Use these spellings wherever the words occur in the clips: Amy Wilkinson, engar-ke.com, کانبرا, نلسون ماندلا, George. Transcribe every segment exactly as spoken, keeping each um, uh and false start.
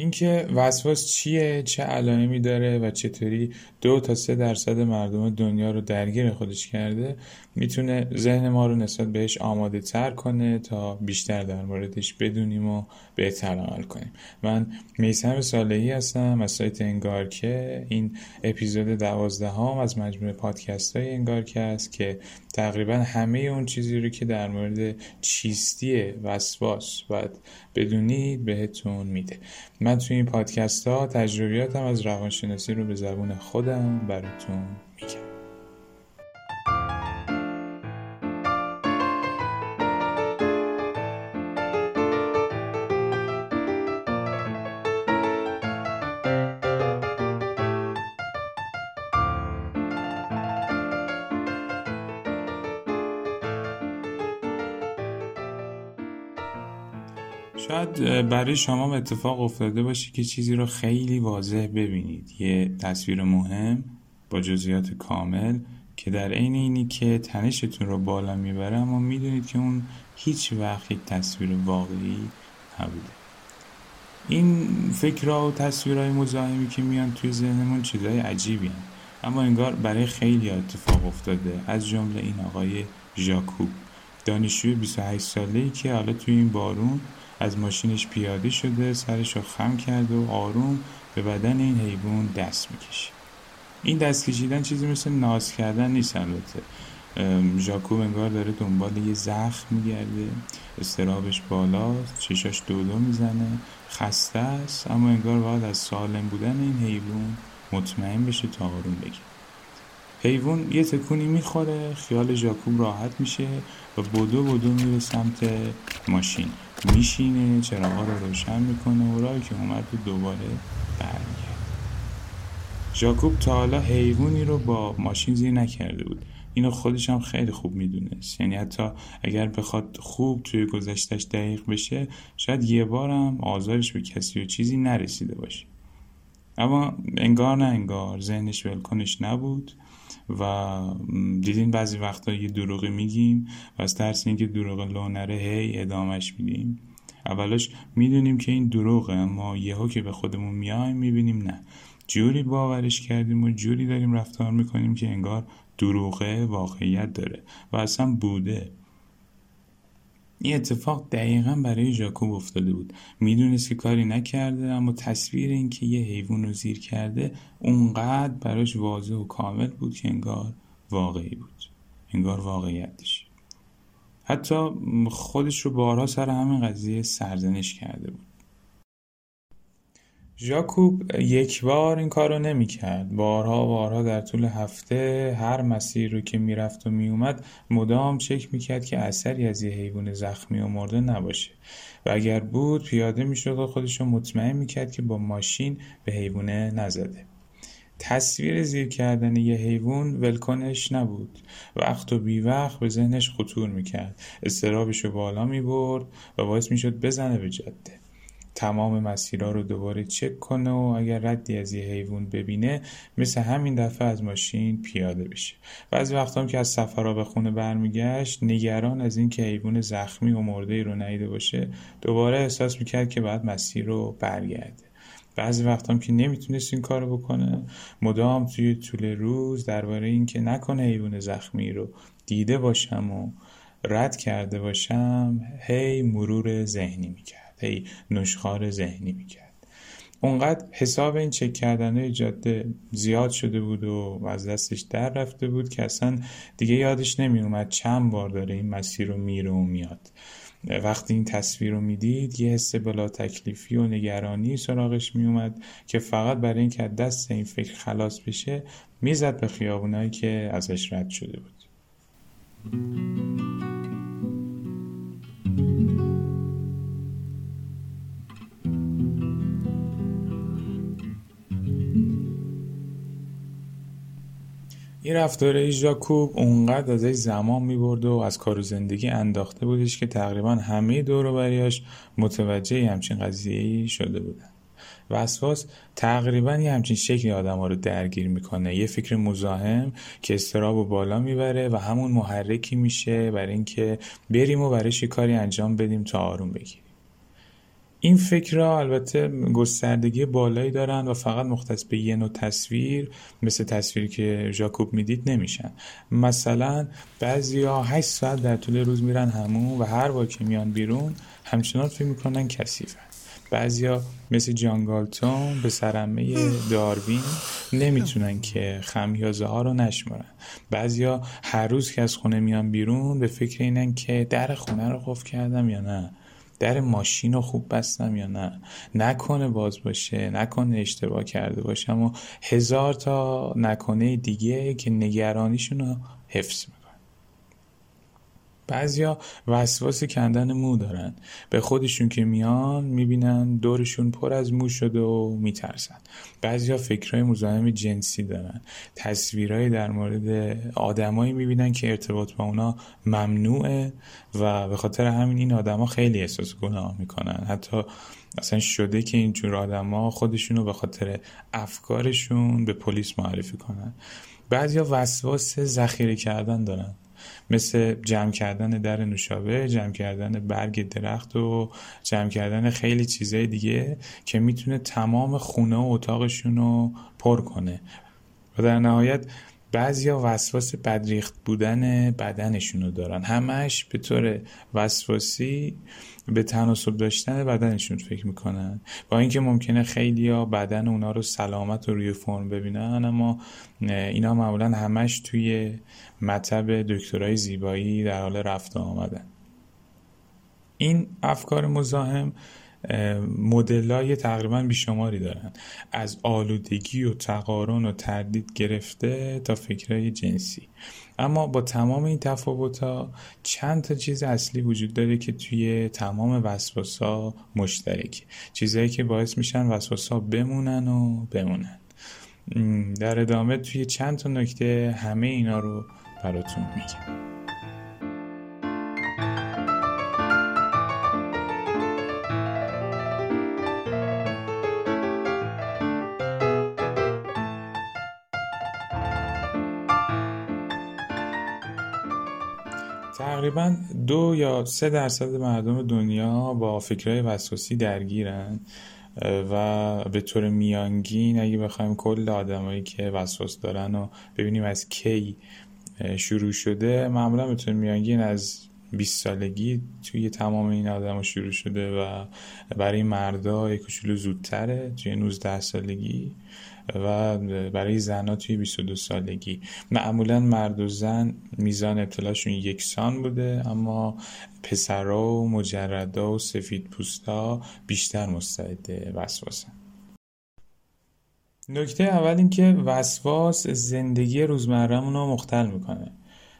اینکه وسواس چیه، چه علائمی داره و چطوری دو تا سه درصد مردم دنیا رو درگیر خودش کرده، میتونه ذهن ما رو نسبت بهش آماده تر کنه تا بیشتر در موردش بدونیم و بهتر عمل کنیم. من میثم صالحی هستم از سایت انگارکه. این اپیزود دوازدهم از مجموعه پادکست های انگارکه است که تقریبا همه اون چیزی رو که در مورد چیستی وسواس باید بدونید بهتون میده. من توی این پادکست ها تجربیاتم از روانشناسی رو به زبون خودم براتون میگم. شاید برای شما اتفاق افتاده باشه که چیزی رو خیلی واضح ببینید، یه تصویر مهم با جزئیات کامل که در عین اینی که تنشتون رو بالا میبره اما میدونید که اون هیچ وقت یک تصویر واقعی نبوده. این فکرها و تصویرهای مزاحمی که میان توی ذهنمون چیزهای عجیبی هستند، اما انگار برای خیلی اتفاق افتاده، از جمله این آقای ژاکوب، دانشجوی بیست و هشت ساله‌ای که حالا توی این بارون از ماشینش پیاده شده، سرش رو خم کرده و آروم به بدن این حیوان دست میکشه. این دست کشیدن چیزی مثل ناز کردن نیست. البته ژاکوب انگار داره دنبال یه زخم میگرده، استرابش بالاست، چشاش دودو میزنه، خسته است، اما انگار باید از سالم بودن این حیوان مطمئن بشه تا آروم بگه. حیوان یه تکونی میخوره، خیال ژاکوب راحت میشه و بدو بدو میره سمت ماشین، میشینه، چراغا رو روشن میکنه و راهی که اومد دوباره برمیگرده. ژاکوب تا حالا حیوانی رو با ماشین زیر نکرده بود، اینو خودش هم خیلی خوب میدونست، یعنی حتی اگر بخواد خوب توی گذشتش دقیق بشه شاید یه بارم آزارش به کسی و چیزی نرسیده باشه، اما انگار نه انگار ذهنش ولکنش نبود و دیدین بعضی وقتا یه دروغی میگیم و از ترس اینکه دروغ لو نره هی ادامش میدیم. اولاش میدونیم که این دروغه، اما یهو که به خودمون میایم میبینیم نه، جوری باورش کردیم و جوری داریم رفتار میکنیم که انگار دروغه، واقعیت داره و اصلا بوده. این اتفاق دقیقاً برای ژاکوب افتاده بود. میدونست که کاری نکرده، اما تصویر این که یه حیوان رو زیر کرده اونقدر براش واضح و کامل بود که انگار واقعی بود، انگار واقعیتش. حتی خودش رو بارها سر همین قضیه سرزنش کرده بود. ژاکوب یک بار این کارو نمی کرد. بارها بارها در طول هفته هر مسیر رو که می رفت و می اومد مدام چک می کرد که اثری از یه حیوان زخمی و مرده نباشه و اگر بود پیاده می شد و خودش رو مطمئن می کرد که با ماشین به حیوانه نزده. تصویر زیر کردن یه حیوان ولکنش نبود، وقت و بی وقت به ذهنش خطور می کرد، اضطرابش رو بالا می برد و باعث می شد بزنه به جاده، تمام مسیرها رو دوباره چک کنه و اگر ردی از یه حیوان ببینه مثل همین دفعه از ماشین پیاده بشه. بعضی وقتا هم که از سفرها به خونه برمیگشت، نگران از این که حیوان زخمی و مرده‌ای رو ندیده باشه، دوباره احساس میکرد که باید مسیر رو برگرده. بعضی وقتا هم که نمیتونست این کار رو بکنه، مدام توی طول روز درباره این که نکنه حیوان زخمی رو دیده باشم و رد کرده باشم هی مرور ذهنی میکرد، هی نشخوار ذهنی میکرد. اونقدر حساب این چک کردنهای جاده زیاد شده بود و از دستش در رفته بود که اصلا دیگه یادش نمی اومد چند بار داره این مسیر رو میره و میاد. وقتی این تصویر رو میدید یه حس بلا تکلیفی و نگرانی سراغش می اومد که فقط برای این که دست این فکر خلاص بشه میزد به خیابونایی که ازش رد شده بود. این رفتاره ژاکوب اونقدر ازش زمان می‌برد و از کار و زندگی انداخته بودش که تقریبا همه دور و بریاش متوجه همچین قضیه‌ای شده بودن. وسواس تقریبا یه همچین شکلی آدم‌ها رو درگیر میکنه، یه فکر مزاحم که اضطراب رو بالا میبره و همون محرکی میشه برای اینکه بریم و برایش کاری انجام بدیم تا آروم بگیریم. این فکرها البته گستردگی بالایی دارن و فقط مختص به یه نوع تصویر مثل تصویری که ژاکوب میدید نمیشن. مثلا بعضیا هشت ساعت در طول روز میرن همون و هر وقت که میان بیرون همچنان فکر میکنن کثیفن. بعضیا مثل جان گالتون به سرعمه داروین نمیتونن که خمیازه ها رو نشمارن. بعضیا هر روز که از خونه میان بیرون به فکر اینن که در خونه رو قفل کردم یا نه، در ماشین رو خوب بستم یا نه، نکنه باز باشه، نکنه اشتباه کرده باشم و هزار تا نکنه دیگه که نگرانیشون رو حفظ میکنه. بعضیا وسواس کندن مو دارن. به خودشون که میان میبینن دورشون پر از مو شده و میترسن. بعضیا فکرهای مزاحم جنسی دارن. تصویرهای در مورد آدمایی میبینن که ارتباط با اونا ممنوعه و به خاطر همین این آدما خیلی احساس گناه میکنن. حتی اصلا شده که اینجور آدما خودشونو به خاطر افکارشون به پلیس معرفی کنن. بعضیا وسواس ذخیره کردن دارن. مثل جمع کردن در نوشابه، جمع کردن برگ درخت و جمع کردن خیلی چیزای دیگه که میتونه تمام خونه و اتاقشون رو پر کنه. و در نهایت بعضیا وسواس بدریخت بودن بدنشون رو دارن. همش به طور وسواسی به تناسب داشتن بدنشون فکر میکنن. با اینکه ممکنه خیلیا بدن اونا رو سلامت و روی فرم ببینن، اما اینا معمولا همش توی مطب دکترای زیبایی در حال رفت و آمدن. این افکار مزاحم مدلای تقریبا بیشماری دارن، از آلودگی و تقارن و تردید گرفته تا فکرهای جنسی. اما با تمام این تفاوت‌ها چند تا چیز اصلی وجود داره که توی تمام وسواس‌ها مشترکه، چیزایی که باعث میشن وسواس‌ها بمونن و بمونن. در ادامه توی چند تا نکته همه اینا رو براتون میگم. تقریبا دو یا سه درصد مردم دنیا با فکرهای وسواسی درگیرن و به طور میانگین اگه بخوایم کل آدمایی که وسواس دارن و ببینیم از کی شروع شده، معمولا به طور میانگین از بیست سالگی توی تمام این آدما شروع شده و برای مردا یک کوچولو زودتره توی نوزده سالگی و برای زنها توی بیست و دو سالگی. معمولا مرد و زن میزان ابتلاشون یکسان بوده، اما پسرها و مجردا و سفیدپوستا بیشتر مستعد وسواسن. نکته اول این که وسواس زندگی روزمره‌مون رو مختل میکنه.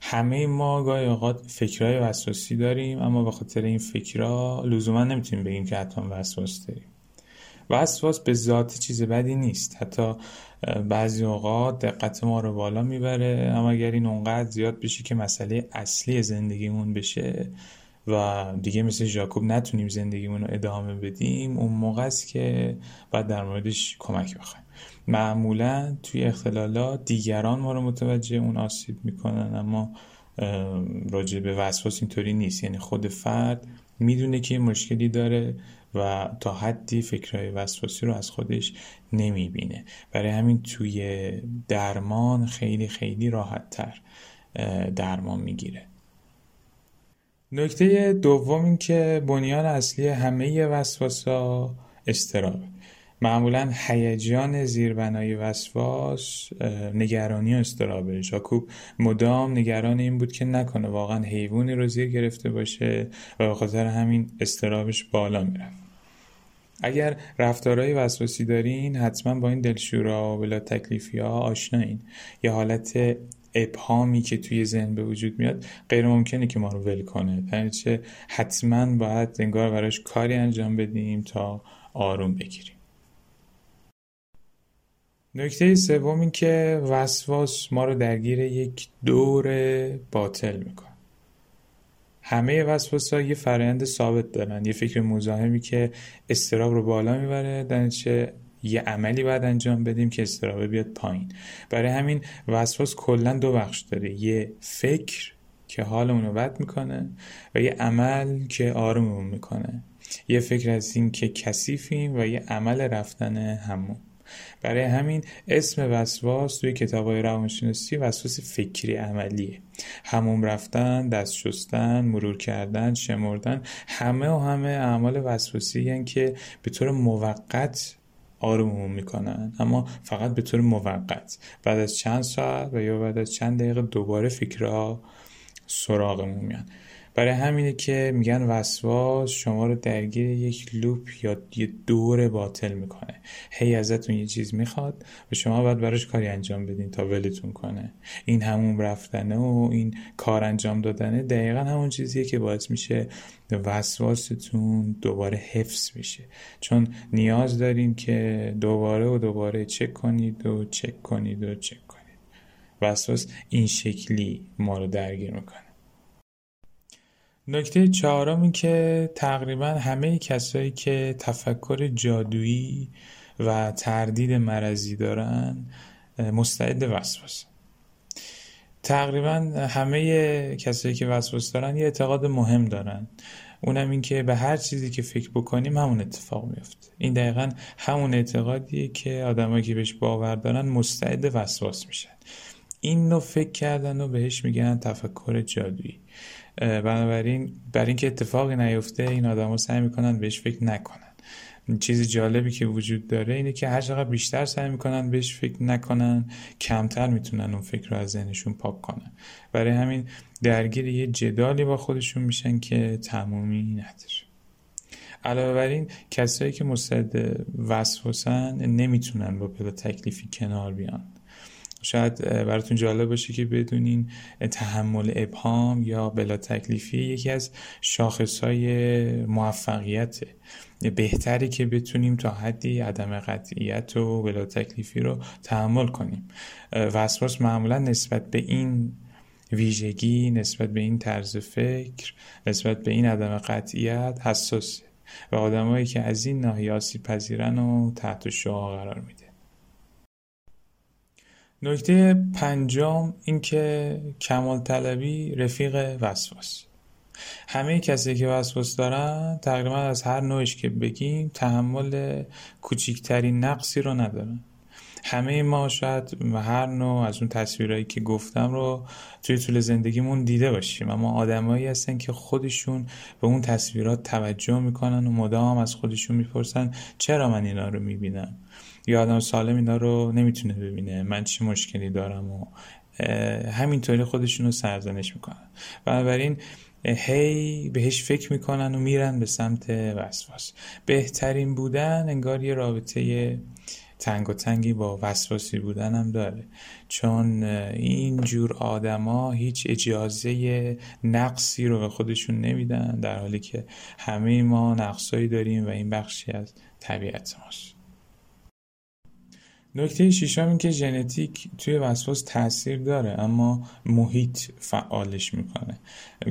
همه ما گاهی اوقات فکرهای وسواسی داریم، اما به خاطر این فکرها لزوما نمیتونیم بگیم که حتما وسواس داریم. وسواس به ذات چیز بدی نیست، حتی بعضی اوقات دقت ما رو بالا میبره، اما اگر این اونقدر زیاد بشه که مسئله اصلی زندگیمون بشه و دیگه مثل ژاکوب نتونیم زندگیمون رو ادامه بدیم، اون موقع است که بعد در موردش کمک بخوایم. معمولا توی اختلالات دیگران ما رو متوجه اون آسیب میکنن، اما راجع به وسواس اینطوری نیست. یعنی خود فرد میدونه که مشکلی داره و تا حدی فکرهای وسواسی رو از خودش نمیبینه. برای همین توی درمان خیلی خیلی راحت تر درمان میگیره. نکته دوم این که بنیان اصلی همه وسواس‌ها اضطرابه. معمولا هیجان زیربنای وسواس نگرانی و اضطرابه. ژاکوب مدام نگران این بود که نکنه واقعا حیوانی رو زیر گرفته باشه و به خاطر همین اضطرابش بالا میرفت. اگر رفتارهای وسواسی دارین حتما با این دلشورا و بلا تکلیفی‌ها آشنایین. یه حالت ابهامی که توی ذهن به وجود میاد غیر ممکنه که ما رو ول کنه، درنچه حتما باید انگار براش کاری انجام بدیم تا آروم بگیریم. نکته سوم این که وسواس ما رو درگیر یک دور باطل میکنه. همه وسواس‌ها یه فرآیند ثابت دارن، یه فکر مزاحمی که اضطراب رو بالا میبره، درنچه یه عملی باید انجام بدیم که استرابه بیاد پایین. برای همین وسواس کلا دو بخش داره، یه فکر که حالمون رو بد میکنه و یه عمل که آروممون میکنه. یه فکر از این که کثیفیم و یه عمل رفتن همون. برای همین اسم وسواس توی کتاب‌های روانشناسی وسواس فکری عملیه. حموم رفتن، دست شستن، مرور کردن، شمردن، همه و همه اعمال وسواسی یعنی که به طور موقت آروممون میکنن، اما فقط به طور موقت. بعد از چند ساعت و یا بعد از چند دقیقه دوباره فکرها سراغمون میان. برای همینه که میگن وسواس شما رو درگیر یک لوپ یا یه دور باطل میکنه. هی ازتون یه چیز میخواد و شما باید براش کاری انجام بدین تا ولتون کنه. این همون رفتنه و این کار انجام دادنه دقیقا همون چیزیه که باعث میشه وسواستون دوباره حفظ میشه، چون نیاز داریم که دوباره و دوباره چک کنید و چک کنید و چک کنید. وسواس این شکلی ما رو درگیر میکنه. نکته چهارم این که تقریبا همه کسایی که تفکر جادویی و تردید مرضی دارن مستعد وسواس. تقریبا همه کسایی که وسواس دارن یه اعتقاد مهم دارن، اونم این که به هر چیزی که فکر بکنیم همون اتفاق میفته. این دقیقا همون اعتقادیه که آدمایی که بهش باور دارن مستعد وسواس میشن. این نوع فکر کردن و بهش میگن تفکر جادویی. بنابراین برای اینکه اتفاقی نیفته این آدما سعی میکنن بهش فکر نکنن. چیز جالبی که وجود داره اینه که هر چقدر بیشتر سعی میکنن بهش فکر نکنن، کمتر میتونن اون فکر رو از ذهنشون پاک کنن. برای همین درگیر یه جدالی با خودشون میشن که تمومی نداره. علاوه بر این کسایی که مستعد وسوسن نمیتونن با بلا تکلیفی کنار بیان. شاید براتون جالب باشه که بدونین تحمل ابهام یا بلا تکلیفی یکی از شاخصهای موفقیته. بهتره که بتونیم تا حدی عدم قطعیت و بلا تکلیفی رو تحمل کنیم. وسواس معمولا نسبت به این ویژگی، نسبت به این طرز فکر، نسبت به این عدم قطعیت حساسه و آدمایی که از این ناحیه آسیب پذیرن و تحت شعاع قرار میده. نکته پنجم این که کمال طلبی رفیق وسواس. همه کسی که وسواس دارن تقریبا از هر نوعش که بگیم تحمل کوچکترین نقصی رو ندارن. همه ما شاید هر نوع از اون تصویرهایی که گفتم رو توی طول زندگیمون دیده باشیم، اما آدمایی هستن که خودشون به اون تصویرات توجه میکنن و مدام از خودشون میپرسن چرا من اینا رو میبینم، یا آدم سالم اینا رو نمیتونه ببینه، من چه مشکلی دارم، و همینطوری خودشون رو سرزنش میکنن. بنابراین هی بهش فکر میکنن و میرن به سمت وسواس. بهترین بودن انگار یه رابطه تنگ و تنگی با وسواسی بودن هم داره، چون اینجور آدم ها هیچ اجازه نقصی رو به خودشون نمیدن، در حالی که همه ما نقصایی داریم و این بخشی از طبیعت ماست. نکته ششم این که ژنتیک توی وسواس تاثیر داره، اما محیط فعالش میکنه.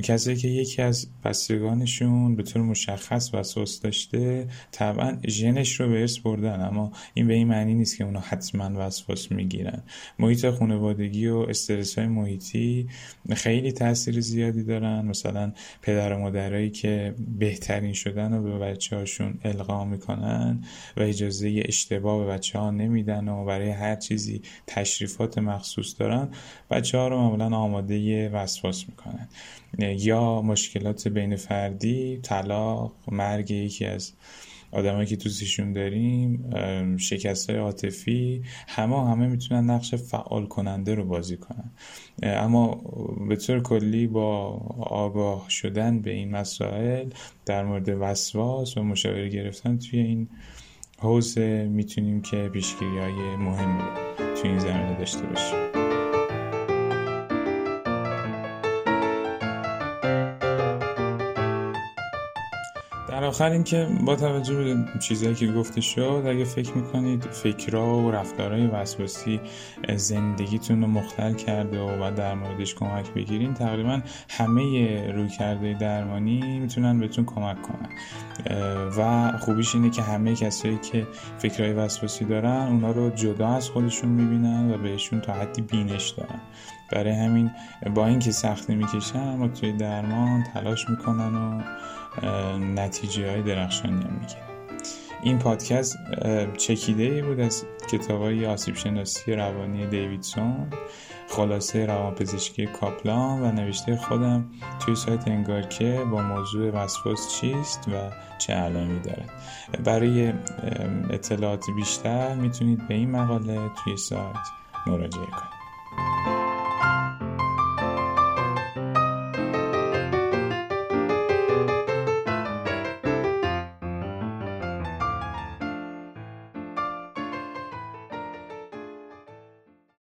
کسایی که یکی از بستگانشون به طور مشخص وسواس داشته طبعا ژنش رو به ارث بردن، اما این به این معنی نیست که اونا حتما وسواس میگیرن. محیط خانوادگی و استرس‌های محیطی خیلی تاثیر زیادی دارن. مثلا پدر و مادرایی که بهترین شدن رو به بچه‌هاشون القا میکنن و اجازه اشتباه به بچه‌ها نمیدن و برای هر چیزی تشریفات مخصوص دارن، بچه ها رو معمولا آماده وسواس میکنن. یا مشکلات بین فردی، طلاق، مرگ یکی از آدمایی که دوستشون داریم، شکست‌های عاطفی، همه همه میتونن نقش فعال کننده رو بازی کنن. اما به طور کلی با آگاه شدن به این مسائل در مورد وسواس و مشاوره گرفتن توی این حوزه میتونیم که پیشگیری‌های مهمی توی این زمینه داشته باشیم. در آخر این که با توجه به چیزهایی که گفته شد، اگه فکر میکنید فکرها و رفتارهای وسواسی زندگیتون رو مختل کرده و بعد در موردش کمک بگیرین، تقریبا همه رویکردهای درمانی میتونن بهتون کمک کنن و خوبیش اینه که همه کسایی که فکرهای وسواسی دارن اونا رو جدا از خودشون میبینن و بهشون تا حدی بینش دارن. برای همین با اینکه سختی میکشن اما توی درمان تلاش میکنن و نتیجه های درخشانی هم میگیره. این پادکست چکیده ای بود از کتاب‌های آسیب شناسی روانی دیویدسون، خلاصه روانپزشکی کاپلان و نوشته خودم توی سایت انگار که با موضوع وسواس چیست و چه علائمی دارد. برای اطلاعات بیشتر میتونید به این مقاله توی سایت مراجعه کنید.